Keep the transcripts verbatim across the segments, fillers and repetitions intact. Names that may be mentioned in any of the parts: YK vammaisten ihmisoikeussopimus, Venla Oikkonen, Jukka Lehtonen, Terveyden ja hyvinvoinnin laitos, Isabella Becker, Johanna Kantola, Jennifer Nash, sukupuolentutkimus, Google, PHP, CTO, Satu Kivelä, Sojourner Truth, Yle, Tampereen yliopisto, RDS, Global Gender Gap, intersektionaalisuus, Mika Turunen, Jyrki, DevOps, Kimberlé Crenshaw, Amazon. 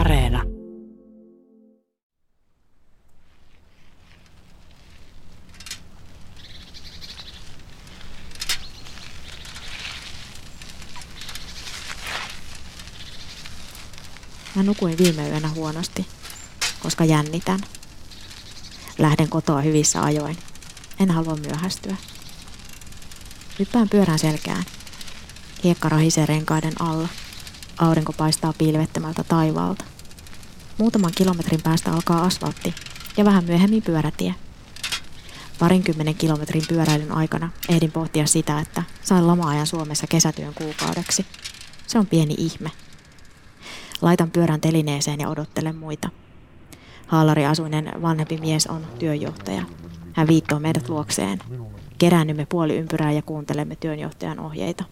Areena. Mä nukuin viime yönä huonosti, koska jännitän. Lähden kotoa hyvissä ajoin. En halua myöhästyä. Hyppään pyörän selkään. Hiekka rahisee renkaiden alla. Aurinko paistaa pilvettömältä taivaalta. Muutaman kilometrin päästä alkaa asfaltti ja vähän myöhemmin pyörätie. Parinkymmenen kilometrin pyöräilyn aikana ehdin pohtia sitä, että sain loma-ajan Suomessa kesätyön kuukaudeksi. Se on pieni ihme. Laitan pyörän telineeseen ja odottelen muita. Haalariasuinen vanhempi mies on työnjohtaja. Hän viittoo meidät luokseen. Keräännymme puoli ympyrää ja kuuntelemme työnjohtajan ohjeita.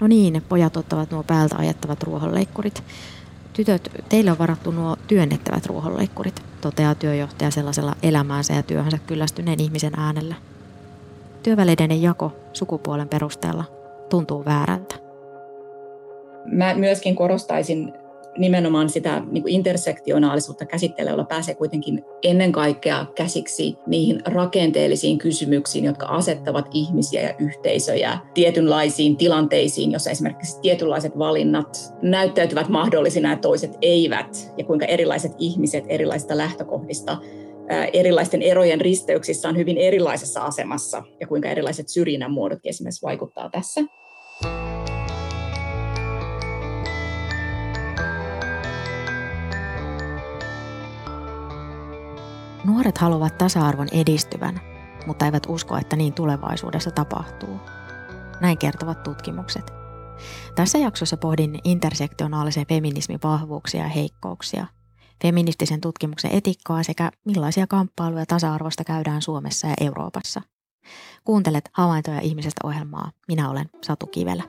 No niin, pojat ottavat nuo päältä ajettavat ruohonleikkurit. Tytöt, teille on varattu nuo työnnettävät ruohonleikkurit, toteaa työjohtaja sellaisella elämäänsä ja työhönsä kyllästyneen ihmisen äänellä. Työvälineiden jako sukupuolen perusteella tuntuu väärältä. Mä myöskin korostaisin nimenomaan sitä niin kuin intersektionaalisuutta käsittelevällä pääsee kuitenkin ennen kaikkea käsiksi niihin rakenteellisiin kysymyksiin, jotka asettavat ihmisiä ja yhteisöjä tietynlaisiin tilanteisiin, jossa esimerkiksi tietynlaiset valinnat näyttäytyvät mahdollisina ja toiset eivät, ja kuinka erilaiset ihmiset erilaisista lähtökohdista, erilaisten erojen risteyksissä on hyvin erilaisessa asemassa, ja kuinka erilaiset syrjinnän muodot esimerkiksi vaikuttaa tässä. Nuoret haluavat tasa-arvon edistyvän, mutta eivät usko, että niin tulevaisuudessa tapahtuu. Näin kertovat tutkimukset. Tässä jaksossa pohdin intersektionaalisen feminismin vahvuuksia ja heikkouksia, feministisen tutkimuksen etiikkaa sekä millaisia kamppailuja tasa-arvosta käydään Suomessa ja Euroopassa. Kuuntelet Havaintoja ihmisestä -ohjelmaa. Minä olen Satu Kivelä.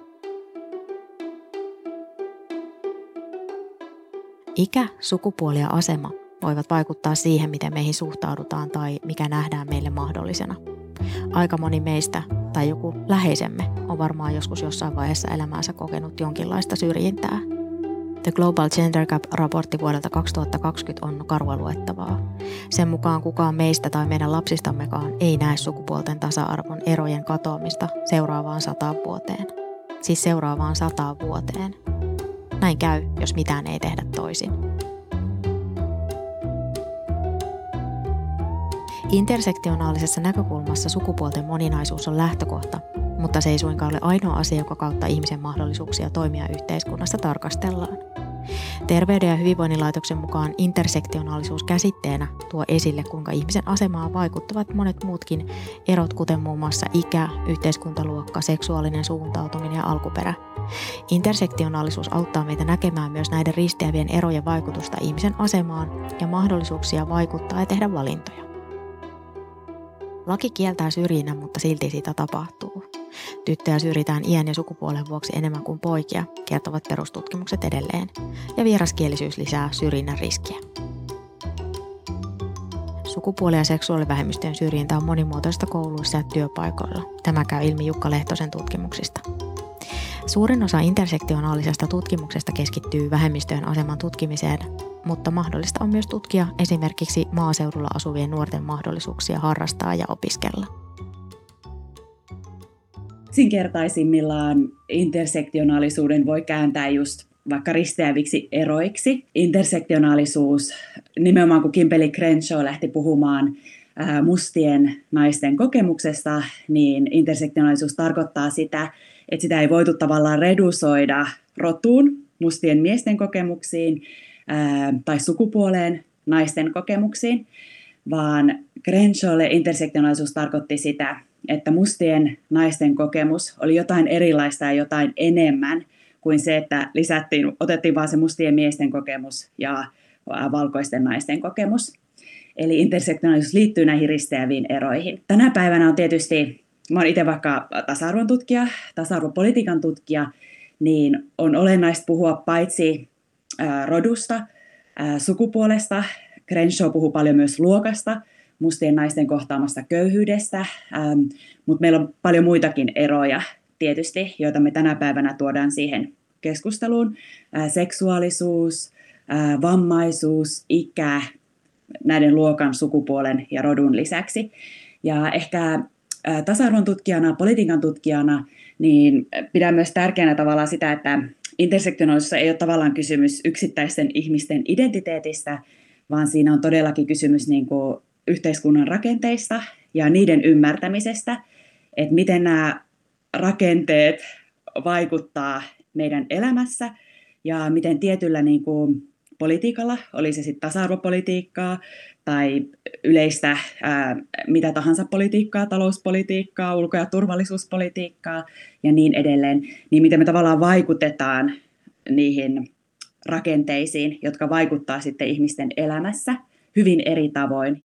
Ikä, sukupuoli ja asema voivat vaikuttaa siihen, miten meihin suhtaudutaan tai mikä nähdään meille mahdollisena. Aika moni meistä tai joku läheisemme on varmaan joskus jossain vaiheessa elämäänsä kokenut jonkinlaista syrjintää. The Global Gender Gap-raportti vuodelta kaksituhattakaksikymmentä on karua luettavaa. Sen mukaan kukaan meistä tai meidän lapsistammekaan ei näe sukupuolten tasa-arvon erojen katoamista seuraavaan sataan vuoteen. Siis seuraavaan sataan vuoteen. Näin käy, jos mitään ei tehdä toisin. Intersektionaalisessa näkökulmassa sukupuolten moninaisuus on lähtökohta, mutta se ei suinkaan ole ainoa asia, joka kautta ihmisen mahdollisuuksia toimia yhteiskunnassa tarkastellaan. Terveyden ja hyvinvoinnin laitoksen mukaan intersektionaalisuus käsitteenä tuo esille, kuinka ihmisen asemaan vaikuttavat monet muutkin erot, kuten muun muassa ikä, yhteiskuntaluokka, seksuaalinen suuntautuminen ja alkuperä. Intersektionaalisuus auttaa meitä näkemään myös näiden risteävien erojen vaikutusta ihmisen asemaan ja mahdollisuuksia vaikuttaa ja tehdä valintoja. Laki kieltää syrjinnän, mutta silti siitä tapahtuu. Tyttöjä syrjitään iän ja sukupuolen vuoksi enemmän kuin poikia, kertovat perustutkimukset edelleen. Ja vieraskielisyys lisää syrjinnän riskiä. Sukupuoli- ja seksuaalivähemmistöjen syrjintä on monimuotoista kouluissa ja työpaikoilla. Tämä käy ilmi Jukka Lehtosen tutkimuksista. Suurin osa intersektionaalisesta tutkimuksesta keskittyy vähemmistöjen aseman tutkimiseen, mutta mahdollista on myös tutkia esimerkiksi maaseudulla asuvien nuorten mahdollisuuksia harrastaa ja opiskella. Yksinkertaisimmillaan intersektionaalisuuden voi kääntää just vaikka risteäviksi eroiksi. Intersektionaalisuus, nimenomaan kun Kimberlé Crenshaw lähti puhumaan mustien naisten kokemuksesta, niin intersektionaalisuus tarkoittaa sitä, että sitä ei voitu tavallaan redusoida rotuun, mustien miesten kokemuksiin tai sukupuoleen, naisten kokemuksiin, vaan Crenshawlle intersektionaalisuus tarkoitti sitä, että mustien naisten kokemus oli jotain erilaista ja jotain enemmän kuin se, että lisättiin, otettiin vaan se mustien miesten kokemus ja valkoisten naisten kokemus. Eli intersektionaalisuus liittyy näihin risteäviin eroihin. Tänä päivänä on tietysti, mä oon itse vaikka tasa-arvon tutkija, tasa-arvopolitiikan tutkija, niin on olennaista puhua paitsi rodusta, sukupuolesta. Crenshaw puhuu paljon myös luokasta, mustien naisten kohtaamasta köyhyydestä, mutta meillä on paljon muitakin eroja tietysti, joita me tänä päivänä tuodaan siihen keskusteluun. Seksuaalisuus, vammaisuus, ikä, näiden luokan, sukupuolen ja rodun lisäksi. Ja ehkä tasa-arvon tutkijana, politiikan tutkijana, niin pidän myös tärkeänä tavallaan sitä, että intersektionaalisuudessa ei ole tavallaan kysymys yksittäisten ihmisten identiteetistä, vaan siinä on todellakin kysymys niin kuin yhteiskunnan rakenteista ja niiden ymmärtämisestä, että miten nämä rakenteet vaikuttaa meidän elämässä ja miten tietyllä niin kuin politiikalla, oli se sitten tasa-arvopolitiikkaa tai yleistä ää, mitä tahansa politiikkaa, talouspolitiikkaa, ulko- ja turvallisuuspolitiikkaa ja niin edelleen, niin miten me tavallaan vaikutetaan niihin rakenteisiin, jotka vaikuttaa sitten ihmisten elämässä hyvin eri tavoin.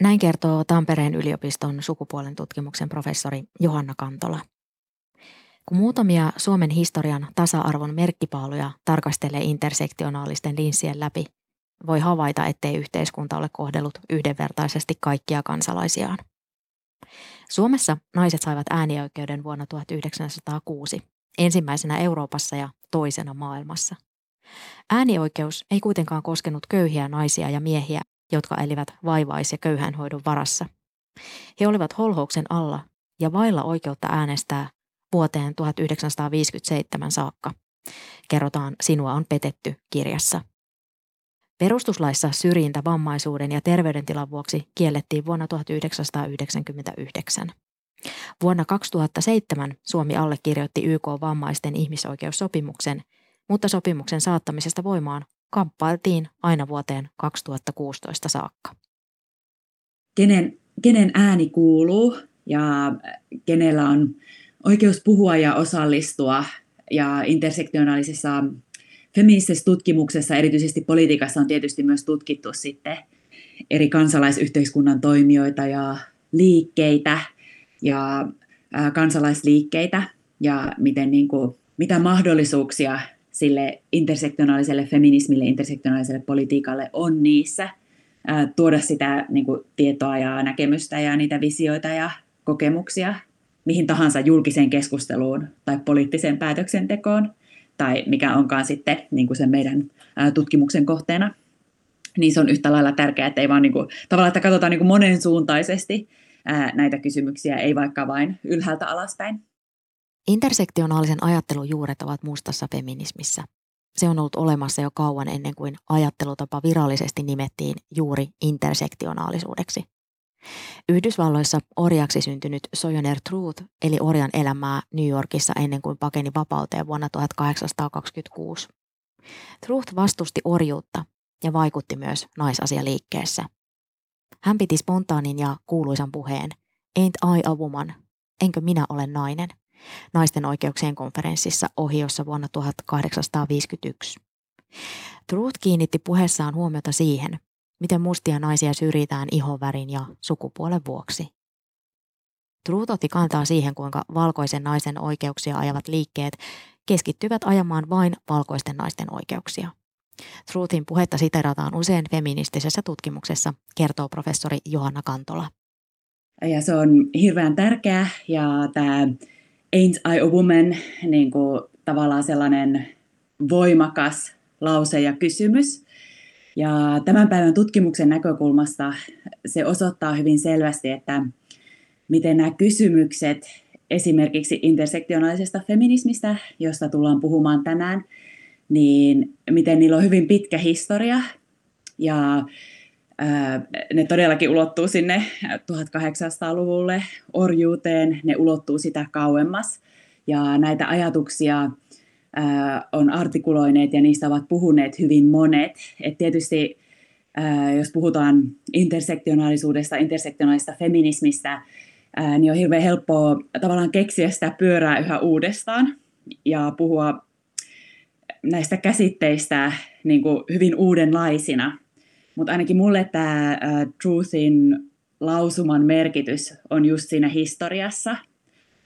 Näin kertoo Tampereen yliopiston sukupuolen tutkimuksen professori Johanna Kantola. Kun muutamia Suomen historian tasa-arvon merkkipaaloja tarkastelee intersektionaalisten linssien läpi, voi havaita, ettei yhteiskunta ole kohdellut yhdenvertaisesti kaikkia kansalaisiaan. Suomessa naiset saivat äänioikeuden vuonna tuhatyhdeksänsataakuusi, ensimmäisenä Euroopassa ja toisena maailmassa. Äänioikeus ei kuitenkaan koskenut köyhiä naisia ja miehiä, jotka elivät vaivais- ja köyhäinhoidon varassa. He olivat holhouksen alla ja vailla oikeutta äänestää vuoteen tuhatyhdeksänsataaviisikymmentäseitsemän saakka, kerrotaan Sinua on petetty -kirjassa. Perustuslaissa syrjintä vammaisuuden ja terveydentilan vuoksi kiellettiin vuonna tuhatyhdeksänsataayhdeksänkymmentäyhdeksän. Vuonna kaksituhattaseitsemän Suomi allekirjoitti Y K vammaisten ihmisoikeussopimuksen, mutta sopimuksen saattamisesta voimaan kamppailtiin aina vuoteen kaksituhattakuusitoista saakka. Kenen, kenen ääni kuuluu ja kenellä on oikeus puhua ja osallistua, ja intersektionaalisessa feministisessä tutkimuksessa, erityisesti politiikassa, on tietysti myös tutkittu sitten eri kansalaisyhteiskunnan toimijoita ja liikkeitä ja kansalaisliikkeitä ja miten, niin kuin, mitä mahdollisuuksia sille intersektionaaliselle feminismille, intersektionaaliselle politiikalle on niissä ää, tuoda sitä niin kuin, tietoa ja näkemystä ja niitä visioita ja kokemuksia mihin tahansa julkiseen keskusteluun tai poliittiseen päätöksentekoon, tai mikä onkaan sitten niin kuin sen meidän tutkimuksen kohteena, niin se on yhtä lailla tärkeää, että ei vaan niin kuin, tavallaan, että katsotaan niin kuin monensuuntaisesti ää, näitä kysymyksiä, ei vaikka vain ylhäältä alaspäin. Intersektionaalisen ajattelun juuret ovat mustassa feminismissä. Se on ollut olemassa jo kauan ennen kuin ajattelutapa virallisesti nimettiin juuri intersektionaalisuudeksi. Yhdysvalloissa orjaksi syntynyt Sojourner Truth eli orjan elämää New Yorkissa ennen kuin pakeni vapauteen vuonna tuhatkahdeksansataakaksikymmentäkuusi. Truth vastusti orjuutta ja vaikutti myös naisasialiikkeessä. Hän piti spontaanin ja kuuluisan puheen "Ain't I a woman?" Enkö minä ole nainen? Naisten oikeuksien konferenssissa Ohiossa vuonna tuhatkahdeksansataaviisikymmentäyksi. Truth kiinnitti puheessaan huomiota siihen, miten mustia naisia syrjitään ihonvärin ja sukupuolen vuoksi. Truth otti kantaa siihen, kuinka valkoisen naisen oikeuksia ajavat liikkeet keskittyvät ajamaan vain valkoisten naisten oikeuksia. Truthin puhetta siterataan usein feministisessä tutkimuksessa, kertoo professori Johanna Kantola. Ja se on hirveän tärkeä, ja tämä "Ain't I a woman" niin kuin tavallaan sellainen voimakas lause ja kysymys. Ja tämän päivän tutkimuksen näkökulmasta se osoittaa hyvin selvästi, että miten nämä kysymykset esimerkiksi intersektionaalisesta feminismistä, josta tullaan puhumaan tänään, niin miten niillä on hyvin pitkä historia ja ää, ne todellakin ulottuu sinne tuhatkahdeksansataaluvulle orjuuteen, ne ulottuu sitä kauemmas ja näitä ajatuksia on artikuloineet ja niistä ovat puhuneet hyvin monet. Et tietysti jos puhutaan intersektionaalisuudesta, intersektionaalista feminismistä, niin on hirveän helppoa tavallaan keksiä sitä pyörää yhä uudestaan ja puhua näistä käsitteistä niin kuin hyvin uudenlaisina. Mutta ainakin mulle tämä Truthin lausuman merkitys on just siinä historiassa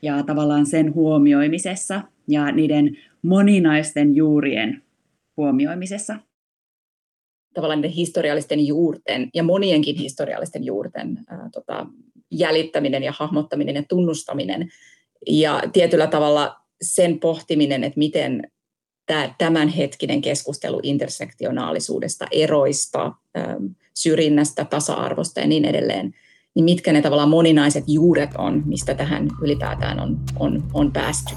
ja tavallaan sen huomioimisessa ja niiden moninaisten juurien huomioimisessa. Tavallaan historiallisten juurten ja monienkin historiallisten juurten ää, tota, jäljittäminen ja hahmottaminen ja tunnustaminen. Ja tietyllä tavalla sen pohtiminen, että miten tämänhetkinen keskustelu intersektionaalisuudesta, eroista, syrjinnästä, tasa-arvosta ja niin edelleen, niin mitkä ne tavallaan moninaiset juuret on, mistä tähän ylipäätään on, on, on päästy.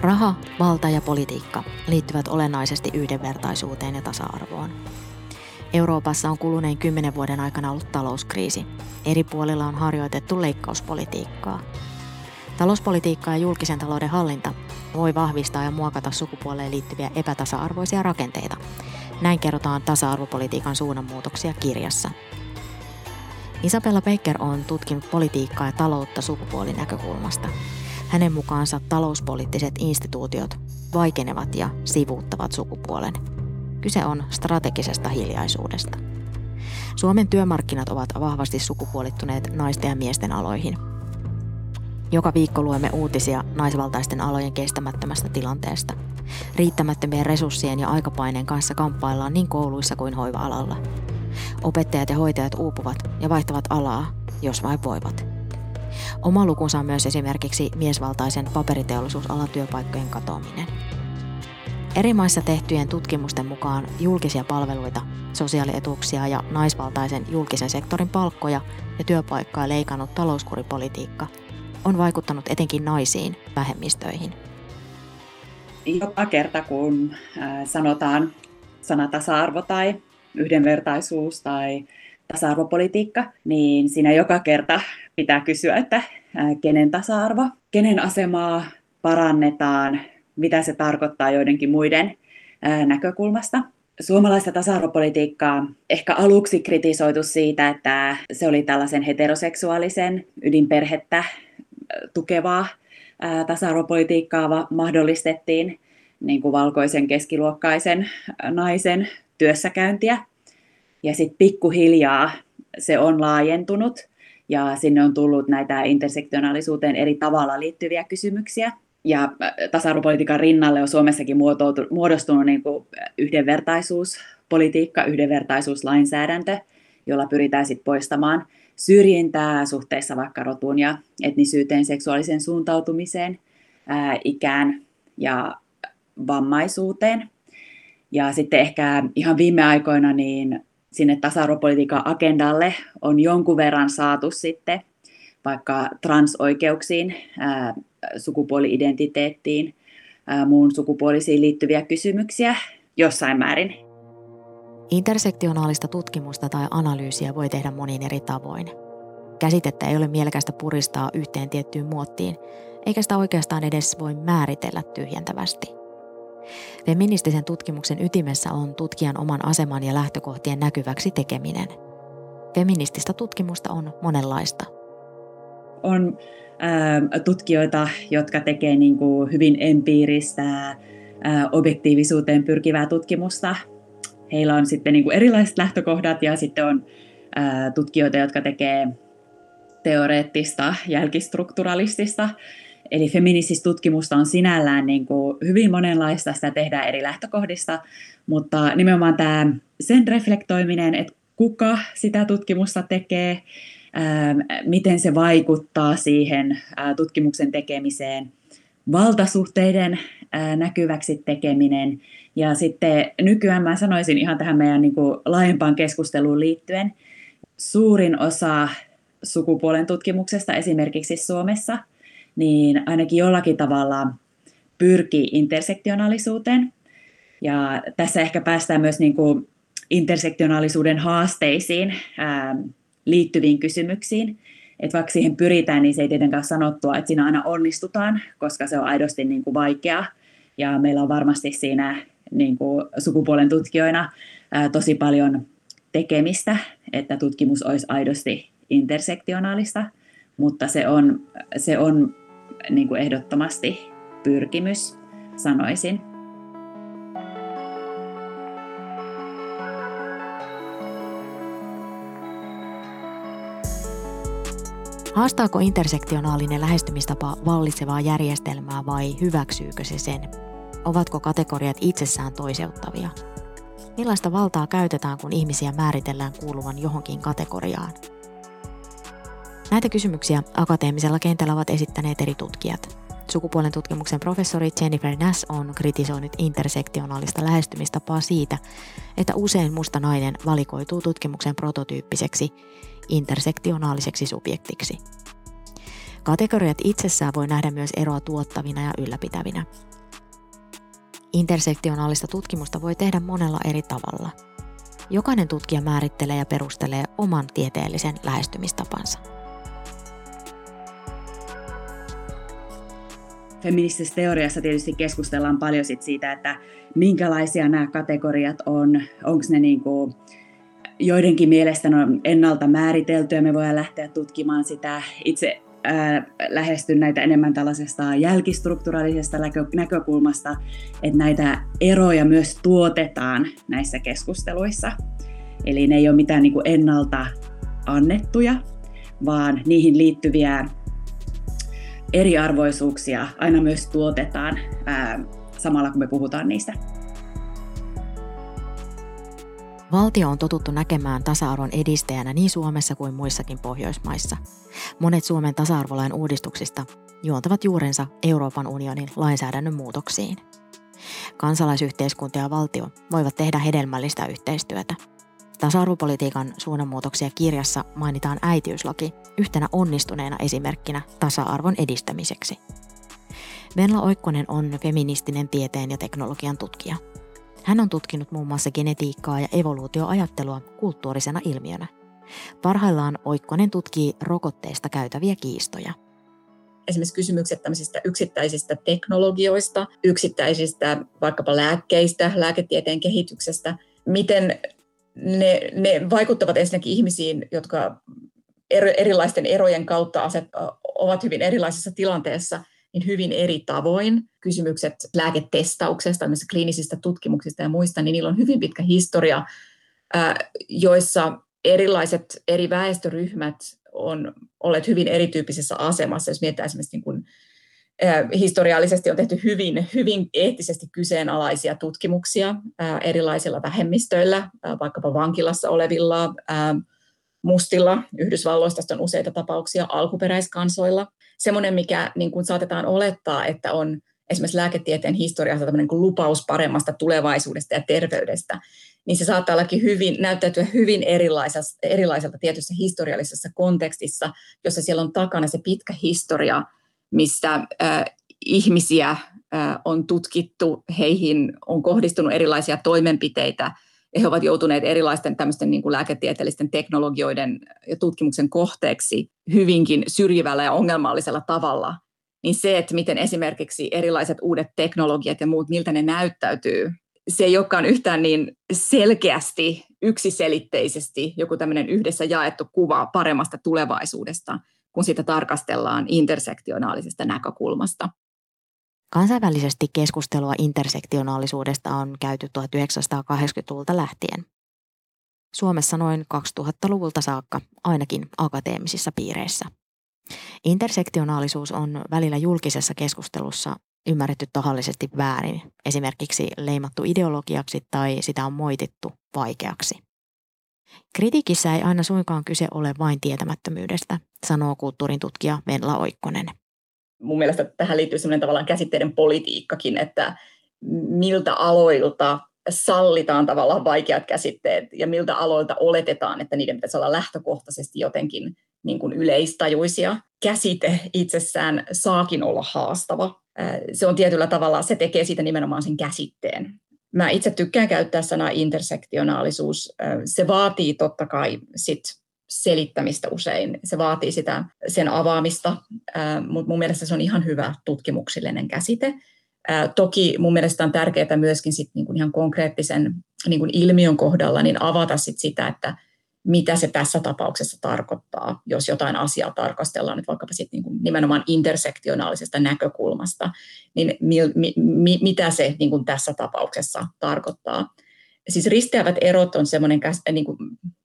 Raha, valta ja politiikka liittyvät olennaisesti yhdenvertaisuuteen ja tasa-arvoon. Euroopassa on kuluneen kymmenen vuoden aikana ollut talouskriisi. Eri puolilla on harjoitettu leikkauspolitiikkaa. Talouspolitiikka ja julkisen talouden hallinta voi vahvistaa ja muokata sukupuoleen liittyviä epätasa-arvoisia rakenteita. Näin kerrotaan tasa-arvopolitiikan suunnanmuutoksia kirjassa. Isabella Becker on tutkinut politiikkaa ja taloutta sukupuolinäkökulmasta. Hänen mukaansa talouspoliittiset instituutiot vaikenevat ja sivuuttavat sukupuolen. Kyse on strategisesta hiljaisuudesta. Suomen työmarkkinat ovat vahvasti sukupuolittuneet naisten ja miesten aloihin. Joka viikko luemme uutisia naisvaltaisten alojen kestämättömästä tilanteesta. Riittämättömien resurssien ja aikapaineen kanssa kamppaillaan niin kouluissa kuin hoiva-alalla. Opettajat ja hoitajat uupuvat ja vaihtavat alaa, jos vain voivat. Oma lukunsa on myös esimerkiksi miesvaltaisen paperiteollisuusalan työpaikkojen katoaminen. Eri maissa tehtyjen tutkimusten mukaan julkisia palveluita, sosiaalietuuksia ja naisvaltaisen julkisen sektorin palkkoja ja työpaikkaa leikannut talouskuripolitiikka on vaikuttanut etenkin naisiin, vähemmistöihin. Joka kerta kun sanotaan sana tasa-arvo tai yhdenvertaisuus tai tasa-arvopolitiikka, niin siinä joka kerta pitää kysyä, että kenen tasa-arvo, kenen asemaa parannetaan, mitä se tarkoittaa joidenkin muiden näkökulmasta. Suomalaista tasa-arvopolitiikkaa ehkä aluksi kritisoitu siitä, että se oli tällaisen heteroseksuaalisen ydinperhettä tukevaa tasa-arvopolitiikkaa, vaan mahdollistettiin niin kuin valkoisen keskiluokkaisen naisen työssäkäyntiä. Ja sitten pikkuhiljaa se on laajentunut ja sinne on tullut näitä intersektionaalisuuteen eri tavalla liittyviä kysymyksiä. Ja tasa-arvopolitiikan rinnalle on Suomessakin muodostunut niin kuin yhdenvertaisuuspolitiikka, yhdenvertaisuuslainsäädäntö, jolla pyritään sit poistamaan syrjintää suhteessa vaikka rotuun ja etnisyyteen, seksuaaliseen suuntautumiseen, ää, ikään ja vammaisuuteen. Ja sitten ehkä ihan viime aikoina niin sinne tasa-arvopolitiikan agendalle on jonkun verran saatu sitten vaikka transoikeuksiin, ää, sukupuoli-identiteettiin, ää, muun sukupuolisiin liittyviä kysymyksiä jossain määrin. Intersektionaalista tutkimusta tai analyysiä voi tehdä monin eri tavoin. Käsitettä ei ole mielekästä puristaa yhteen tiettyyn muottiin, eikä sitä oikeastaan edes voi määritellä tyhjentävästi. Feministisen tutkimuksen ytimessä on tutkijan oman aseman ja lähtökohtien näkyväksi tekeminen. Feminististä tutkimusta on monenlaista. On äh, tutkijoita, jotka tekevät niin kuin hyvin empiiristä, äh, objektiivisuuteen pyrkivää tutkimusta. Heillä on sitten niin kuin erilaiset lähtökohdat ja sitten on äh, tutkijoita, jotka tekevät teoreettista, jälkistrukturalistista. Eli feminististä tutkimusta on sinällään niin kuin hyvin monenlaista, sitä tehdään eri lähtökohdista, mutta nimenomaan tämä sen reflektoiminen, että kuka sitä tutkimusta tekee, ää, miten se vaikuttaa siihen ää, tutkimuksen tekemiseen, valtasuhteiden ää, näkyväksi tekeminen ja sitten nykyään mä sanoisin ihan tähän meidän niin kuin laajempaan keskusteluun liittyen, suurin osa sukupuolen tutkimuksesta esimerkiksi Suomessa niin ainakin jollakin tavalla pyrkii intersektionaalisuuteen. Ja tässä ehkä päästään myös niin kuin intersektionaalisuuden haasteisiin ää, liittyviin kysymyksiin. Et vaikka siihen pyritään, niin se ei tietenkään sanottua, että siinä aina onnistutaan, koska se on aidosti niin kuin vaikeaa. Ja meillä on varmasti siinä niin kuin sukupuolen tutkijoina ää, tosi paljon tekemistä, että tutkimus olisi aidosti intersektionaalista, mutta se on, se on niin kuin ehdottomasti pyrkimys, sanoisin. Haastaako intersektionaalinen lähestymistapa vallitsevaa järjestelmää vai hyväksyykö se sen? Ovatko kategoriat itsessään toiseuttavia? Millaista valtaa käytetään, kun ihmisiä määritellään kuuluvan johonkin kategoriaan? Näitä kysymyksiä akateemisella kentällä ovat esittäneet eri tutkijat. Sukupuolen tutkimuksen professori Jennifer Nash on kritisoinut intersektionaalista lähestymistapaa siitä, että usein musta nainen valikoituu tutkimuksen prototyyppiseksi, intersektionaaliseksi subjektiksi. Kategoriat itsessään voi nähdä myös eroa tuottavina ja ylläpitävinä. Intersektionaalista tutkimusta voi tehdä monella eri tavalla. Jokainen tutkija määrittelee ja perustelee oman tieteellisen lähestymistapansa. Feministisessä teoriassa tietysti keskustellaan paljon sit siitä, että minkälaisia nämä kategoriat on, onko ne niinku joidenkin mielestä ne on ennalta määriteltyä, me voidaan lähteä tutkimaan sitä itse Äh, lähestyn näitä enemmän tällaisesta jälkistrukturalisesta näkö, näkökulmasta, että näitä eroja myös tuotetaan näissä keskusteluissa. Eli ne ei ole mitään niin kuin ennalta annettuja, vaan niihin liittyviä eriarvoisuuksia aina myös tuotetaan äh, samalla, kun me puhutaan niistä. Valtio on totuttu näkemään tasa-arvon edistäjänä niin Suomessa kuin muissakin Pohjoismaissa. Monet Suomen tasa-arvolain uudistuksista juontavat juurensa Euroopan unionin lainsäädännön muutoksiin. Kansalaisyhteiskunta ja valtio voivat tehdä hedelmällistä yhteistyötä. Tasa-arvopolitiikan suunnanmuutoksia kirjassa mainitaan äitiyslaki yhtenä onnistuneena esimerkkinä tasa-arvon edistämiseksi. Venla Oikkonen on feministinen tieteen ja teknologian tutkija. Hän on tutkinut muun muassa genetiikkaa ja evoluutioajattelua kulttuurisena ilmiönä. Parhaillaan Oikkonen tutkii rokotteista käytäviä kiistoja. Esimerkiksi kysymykset tämmöisistä yksittäisistä teknologioista, yksittäisistä vaikkapa lääkkeistä, lääketieteen kehityksestä. Miten ne, ne vaikuttavat ensinnäkin ihmisiin, jotka erilaisten erojen kautta aset, ovat hyvin erilaisessa tilanteessa, niin hyvin eri tavoin. Kysymykset lääketestauksesta, myös kliinisistä tutkimuksista ja muista, niin niillä on hyvin pitkä historia, joissa erilaiset eri väestöryhmät on olleet hyvin erityyppisessä asemassa. Jos mietitään esimerkiksi niin kuin, historiallisesti on tehty hyvin, hyvin eettisesti kyseenalaisia tutkimuksia erilaisilla vähemmistöillä, vaikkapa vankilassa olevilla, mustilla, Yhdysvalloista on useita tapauksia, alkuperäiskansoilla. Semmoinen, mikä niin kuin saatetaan olettaa, että on esimerkiksi lääketieteen historiassa tämmöinen kuin lupaus paremmasta tulevaisuudesta ja terveydestä, niin se saattaa ollakin hyvin, näyttäytyä hyvin erilaiselta tietyssä historiallisessa kontekstissa, jossa siellä on takana se pitkä historia, missä äh, ihmisiä äh, on tutkittu, heihin on kohdistunut erilaisia toimenpiteitä, ja he ovat joutuneet erilaisten tämmöisten niin kuin lääketieteellisten teknologioiden ja tutkimuksen kohteeksi hyvinkin syrjivällä ja ongelmallisella tavalla. Niin se, että miten esimerkiksi erilaiset uudet teknologiat ja muut, miltä ne näyttäytyy, se ei olekaan yhtään niin selkeästi, yksiselitteisesti joku tämmöinen yhdessä jaettu kuva paremmasta tulevaisuudesta, kun sitä tarkastellaan intersektionaalisesta näkökulmasta. Kansainvälisesti keskustelua intersektionaalisuudesta on käyty tuhatyhdeksänsataakahdeksankymmentäluvulta lähtien. Suomessa noin kaksituhattaluvulta saakka, ainakin akateemisissa piireissä. Intersektionaalisuus on välillä julkisessa keskustelussa ymmärretty tahallisesti väärin, esimerkiksi leimattu ideologiaksi tai sitä on moitittu vaikeaksi. Kritiikissä ei aina suinkaan kyse ole vain tietämättömyydestä, sanoo kulttuurin tutkija Venla Oikkonen. Mun mielestä tähän liittyy sellainen tavallaan käsitteiden politiikkakin, että miltä aloilta sallitaan tavallaan vaikeat käsitteet ja miltä aloilta oletetaan, että niiden pitäisi olla lähtökohtaisesti jotenkin niin kuin yleistajuisia. Käsite itsessään saakin olla haastava. Se on tietyllä tavalla, se tekee siitä nimenomaan sen käsitteen. Mä itse tykkään käyttää sanaa intersektionaalisuus. Se vaatii totta kai sit selittämistä usein. Se vaatii sitä, sen avaamista, mutta mun mielestä se on ihan hyvä tutkimuksellinen käsite. Toki mun mielestä on tärkeää myöskin sit niin kuin ihan konkreettisen niin kuin ilmiön kohdalla niin avata sit sitä, että mitä se tässä tapauksessa tarkoittaa, jos jotain asiaa tarkastellaan nyt vaikkapa sit niin kuin nimenomaan intersektionaalisesta näkökulmasta, niin mil, mi, mi, mitä se niin kuin tässä tapauksessa tarkoittaa. Siis risteävät erot on semmoinen, niin kuin,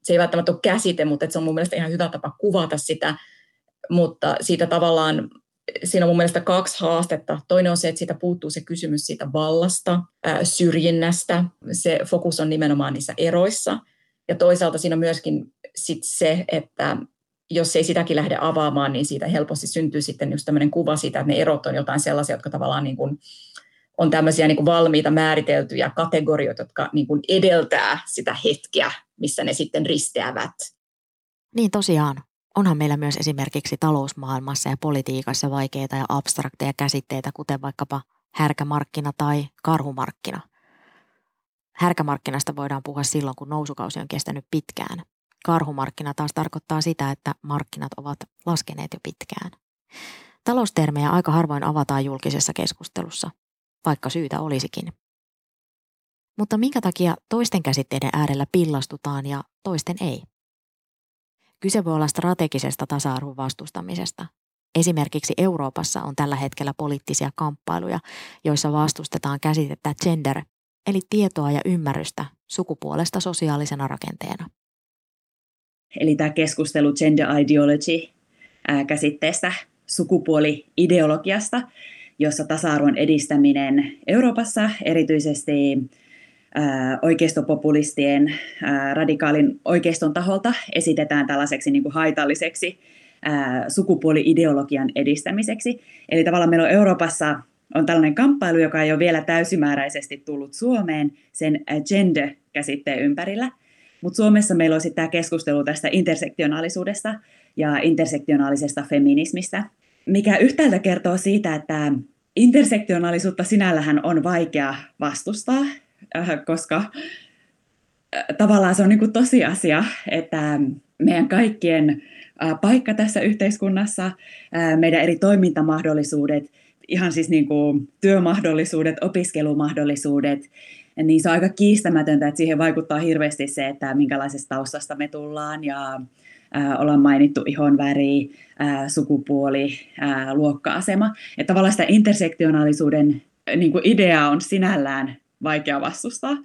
se ei välttämättä ole käsite, mutta se on mun mielestä ihan hyvä tapa kuvata sitä, mutta siitä tavallaan siinä on mun mielestä kaksi haastetta. Toinen on se, että siitä puuttuu se kysymys siitä vallasta, syrjinnästä. Se fokus on nimenomaan niissä eroissa. Ja toisaalta siinä on myöskin sit se, että jos ei sitäkin lähde avaamaan, niin siitä helposti syntyy sitten just tämmöinen kuva siitä, että ne erot on jotain sellaisia, jotka tavallaan niin kuin on tämmöisiä niin kuin valmiita määriteltyjä kategorioita, jotka niin kuin edeltää sitä hetkeä, missä ne sitten risteävät. Niin tosiaan. Onhan meillä myös esimerkiksi talousmaailmassa ja politiikassa vaikeita ja abstrakteja käsitteitä, kuten vaikkapa härkämarkkina tai karhumarkkina. Härkämarkkinasta voidaan puhua silloin, kun nousukausi on kestänyt pitkään. Karhumarkkina taas tarkoittaa sitä, että markkinat ovat laskeneet jo pitkään. Taloustermejä aika harvoin avataan julkisessa keskustelussa, vaikka syytä olisikin. Mutta minkä takia toisten käsitteiden äärellä pillastutaan ja toisten ei? Kyse voi olla strategisesta tasa-arvon vastustamisesta. Esimerkiksi Euroopassa on tällä hetkellä poliittisia kamppailuja, joissa vastustetaan käsitettä gender, eli tietoa ja ymmärrystä sukupuolesta sosiaalisena rakenteena. Eli tämä keskustelu gender ideology -käsitteestä, sukupuoli-ideologiasta, jossa tasa-arvon edistäminen Euroopassa erityisesti oikeistopopulistien radikaalin oikeiston taholta esitetään tällaiseksi niin kuin haitalliseksi sukupuoli-ideologian edistämiseksi. Eli tavallaan meillä on Euroopassa on tällainen kamppailu, joka ei ole vielä täysimääräisesti tullut Suomeen sen gender-käsitteen ympärillä. Mutta Suomessa meillä on sitten tämä keskustelu tästä intersektionaalisuudesta ja intersektionaalisesta feminismistä, mikä yhtäältä kertoo siitä, että intersektionaalisuutta sinällähän on vaikea vastustaa, koska tavallaan se on niin kuin tosiasia, että meidän kaikkien paikka tässä yhteiskunnassa, meidän eri toimintamahdollisuudet, ihan siis niin kuin työmahdollisuudet, opiskelumahdollisuudet, niin se on aika kiistämätöntä, että siihen vaikuttaa hirveästi se, että minkälaisesta taustasta me tullaan ja ollaan mainittu ihonväri, sukupuoli, luokka-asema. Että tavallaan sitä intersektionaalisuuden niin kuin idea on sinällään vaikea vastustaa,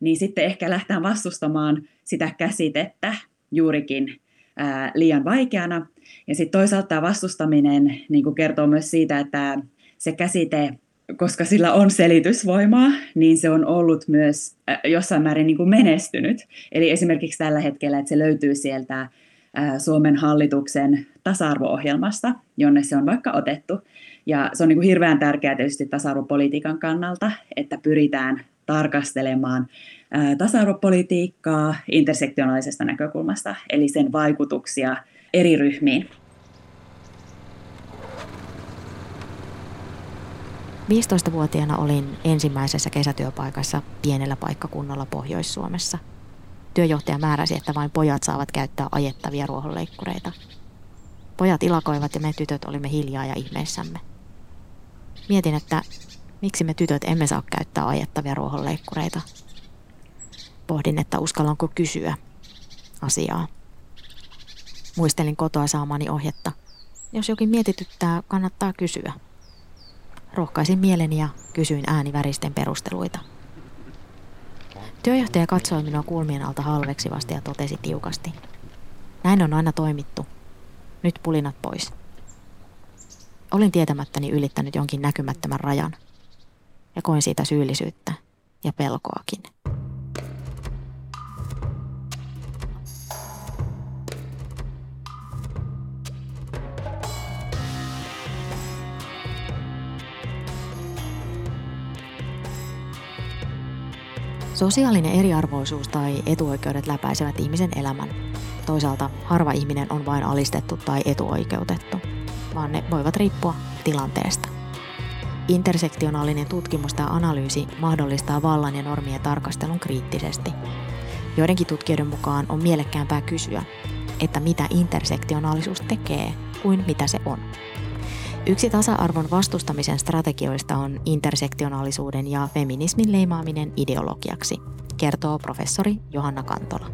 niin sitten ehkä lähtään vastustamaan sitä käsitettä juurikin ää, liian vaikeana. Ja sitten toisaalta tämä vastustaminen niin kuin kertoo myös siitä, että se käsite, koska sillä on selitysvoimaa, niin se on ollut myös ää, jossain määrin niin kuin menestynyt. Eli esimerkiksi tällä hetkellä, että se löytyy sieltä ää, Suomen hallituksen tasa-arvo-ohjelmasta, jonne se on vaikka otettu. Ja se on niin kuin hirveän tärkeää tietysti tasa-arvopolitiikan kannalta, että pyritään tarkastelemaan ää, tasa-arvopolitiikkaa intersektionaalisesta näkökulmasta, eli sen vaikutuksia eri ryhmiin. viisitoistavuotiaana olin ensimmäisessä kesätyöpaikassa pienellä paikkakunnalla Pohjois-Suomessa. Työjohtaja määräsi, että vain pojat saavat käyttää ajettavia ruohonleikkureita. Pojat ilakoivat ja me tytöt olimme hiljaa ja ihmeissämme. Mietin, että miksi me tytöt emme saa käyttää ajettavia ruohonleikkureita. Pohdin, että uskallanko kysyä asiaa. Muistelin kotoa saamani ohjetta. Jos jokin mietityttää, kannattaa kysyä. Rohkaisin mieleni ja kysyin ääniväristen perusteluita. Työjohtaja katsoi minua kulmien alta halveksivasti ja totesi tiukasti: "Näin on aina toimittu. Nyt pulinat pois." Olin tietämättäni ylittänyt jonkin näkymättömän rajan ja koin siitä syyllisyyttä ja pelkoakin. Sosiaalinen eriarvoisuus tai etuoikeudet läpäisevät ihmisen elämän. Toisaalta harva ihminen on vain alistettu tai etuoikeutettu, vaan ne voivat riippua tilanteesta. Intersektionaalinen tutkimus tai analyysi mahdollistaa vallan ja normien tarkastelun kriittisesti. Joidenkin tutkijoiden mukaan on mielekkäämpää kysyä, että mitä intersektionaalisuus tekee, kuin mitä se on. Yksi tasa-arvon vastustamisen strategioista on intersektionaalisuuden ja feminismin leimaaminen ideologiaksi, kertoo professori Johanna Kantola.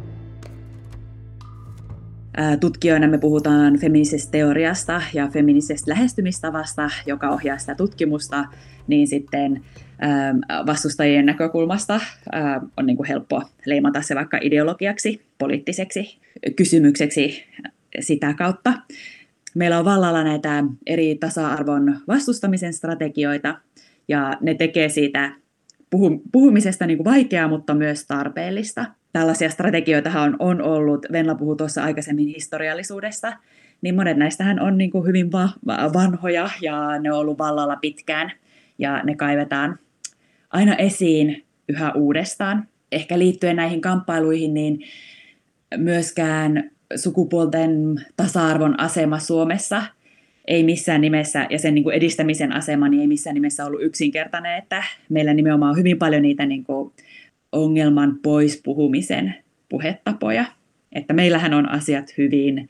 Tutkijoina me puhutaan feministisestä teoriasta ja feministisestä lähestymistavasta, joka ohjaa sitä tutkimusta, niin sitten vastustajien näkökulmasta on niin kuin helppo leimata se vaikka ideologiaksi, poliittiseksi kysymykseksi sitä kautta. meillä on vallalla näitä eri tasa-arvon vastustamisen strategioita, ja ne tekee siitä puhumisesta niin kuin vaikeaa, mutta myös tarpeellista. Tällaisia strategioitahan on ollut, Venla puhui tuossa aikaisemmin historiallisuudesta, niin monet näistähän on niin kuin hyvin va- vanhoja ja ne on ollut vallalla pitkään ja ne kaivetaan aina esiin yhä uudestaan. Ehkä liittyen näihin kamppailuihin, niin myöskään sukupuolten tasa-arvon asema Suomessa ei missään nimessä, ja sen niin kuin edistämisen asema niin ei missään nimessä ollut yksinkertainen, että meillä nimenomaan on hyvin paljon niitä niin kuin ongelman pois puhumisen puhetapoja. Että meillähän on asiat hyvin,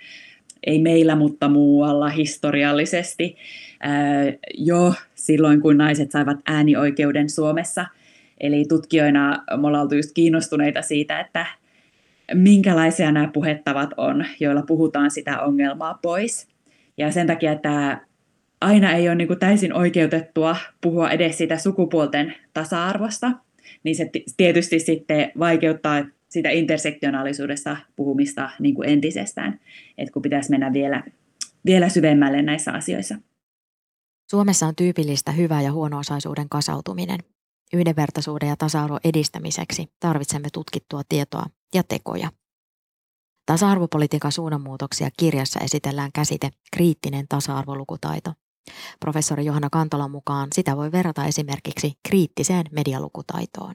ei meillä, mutta muualla historiallisesti. Ää, jo silloin, kun naiset saivat äänioikeuden Suomessa, eli tutkijoina me ollaan oltu just kiinnostuneita siitä, että minkälaisia nämä puhettavat on, joilla puhutaan sitä ongelmaa pois. Ja sen takia, että aina ei ole niin kuin täysin oikeutettua puhua edes siitä sukupuolten tasa-arvosta, niin se tietysti sitten vaikeuttaa sitä intersektionaalisuudesta puhumista niin kuin entisestään, että kun pitäisi mennä vielä, vielä syvemmälle näissä asioissa. Suomessa on tyypillistä hyvä- ja huono-osaisuuden kasautuminen. Yhdenvertaisuuden ja tasa-arvon edistämiseksi tarvitsemme tutkittua tietoa ja tekoja. Tasa-arvopolitiikan suunnanmuutoksia kirjassa esitellään käsite kriittinen tasa-arvolukutaito. Professori Johanna Kantolan mukaan sitä voi verrata esimerkiksi kriittiseen medialukutaitoon.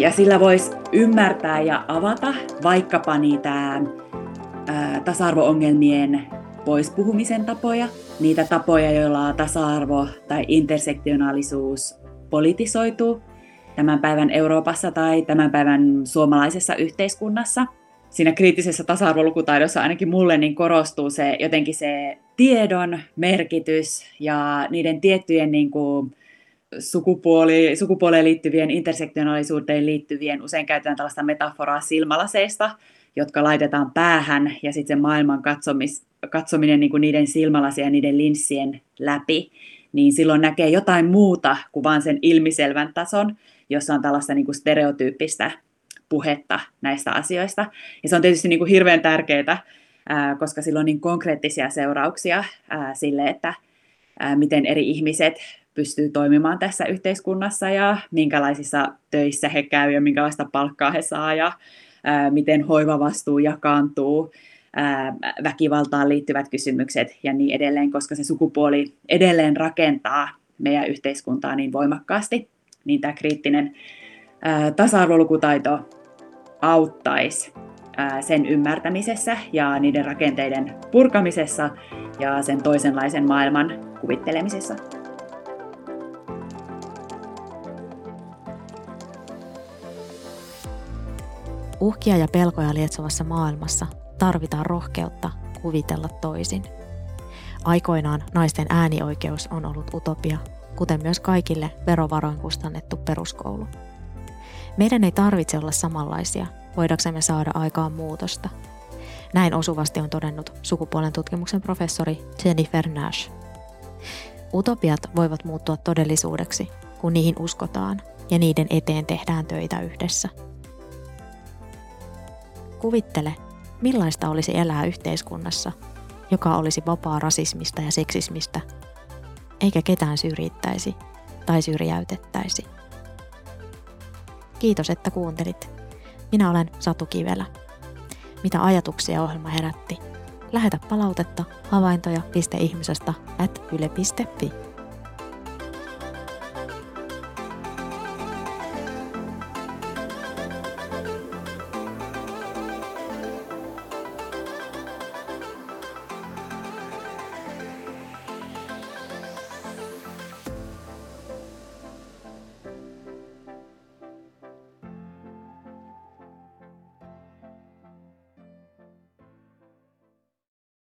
Ja sillä voisi ymmärtää ja avata vaikkapa niitä tasa-arvo-ongelmien poispuhumisen tapoja, niitä tapoja, joilla tasa-arvo tai intersektionaalisuus politisoituu tämän päivän Euroopassa tai tämän päivän suomalaisessa yhteiskunnassa. Siinä kriittisessä tasa-arvolukutaidossa ainakin mulle niin korostuu se, jotenkin se tiedon merkitys ja niiden tiettyjen niin kuin sukupuoli, sukupuoleen liittyvien, intersektionaalisuuteen liittyvien, usein käytetään tällaista metaforaa silmälaseista, jotka laitetaan päähän ja sitten se maailman katsomis, katsominen niin kuin niiden silmälasien ja niiden linssien läpi, niin silloin näkee jotain muuta kuin vaan sen ilmiselvän tason, jossa on tällaista niin kuin stereotyyppistä puhetta näistä asioista. Ja se on tietysti niin kuin hirveän tärkeää, koska sillä on niin konkreettisia seurauksia sille, että miten eri ihmiset pystyy toimimaan tässä yhteiskunnassa ja minkälaisissa töissä he käy ja minkälaista palkkaa he saa ja miten hoivavastuu jakaantuu, väkivaltaan liittyvät kysymykset ja niin edelleen, koska se sukupuoli edelleen rakentaa meidän yhteiskuntaa niin voimakkaasti, niin tämä kriittinen tasa-arvolukutaito auttaisi sen ymmärtämisessä ja niiden rakenteiden purkamisessa ja sen toisenlaisen maailman kuvittelemisessa. Uhkia ja pelkoja lietsovassa maailmassa tarvitaan rohkeutta kuvitella toisin. Aikoinaan naisten äänioikeus on ollut utopia, kuten myös kaikille verovaroin kustannettu peruskoulu. Meidän ei tarvitse olla samanlaisia, voidaksemme saada aikaan muutosta. Näin osuvasti on todennut sukupuolen tutkimuksen professori Jennifer Nash. Utopiat voivat muuttua todellisuudeksi, kun niihin uskotaan ja niiden eteen tehdään töitä yhdessä. Kuvittele, millaista olisi elää yhteiskunnassa, joka olisi vapaa rasismista ja seksismistä, eikä ketään syrjittäisi tai syrjäytettäisi. Kiitos, että kuuntelit. Minä olen Satu Kivelä. Mitä ajatuksia ohjelma herätti? Lähetä palautetta havaintoja piste ihmisestä ät yle piste fi.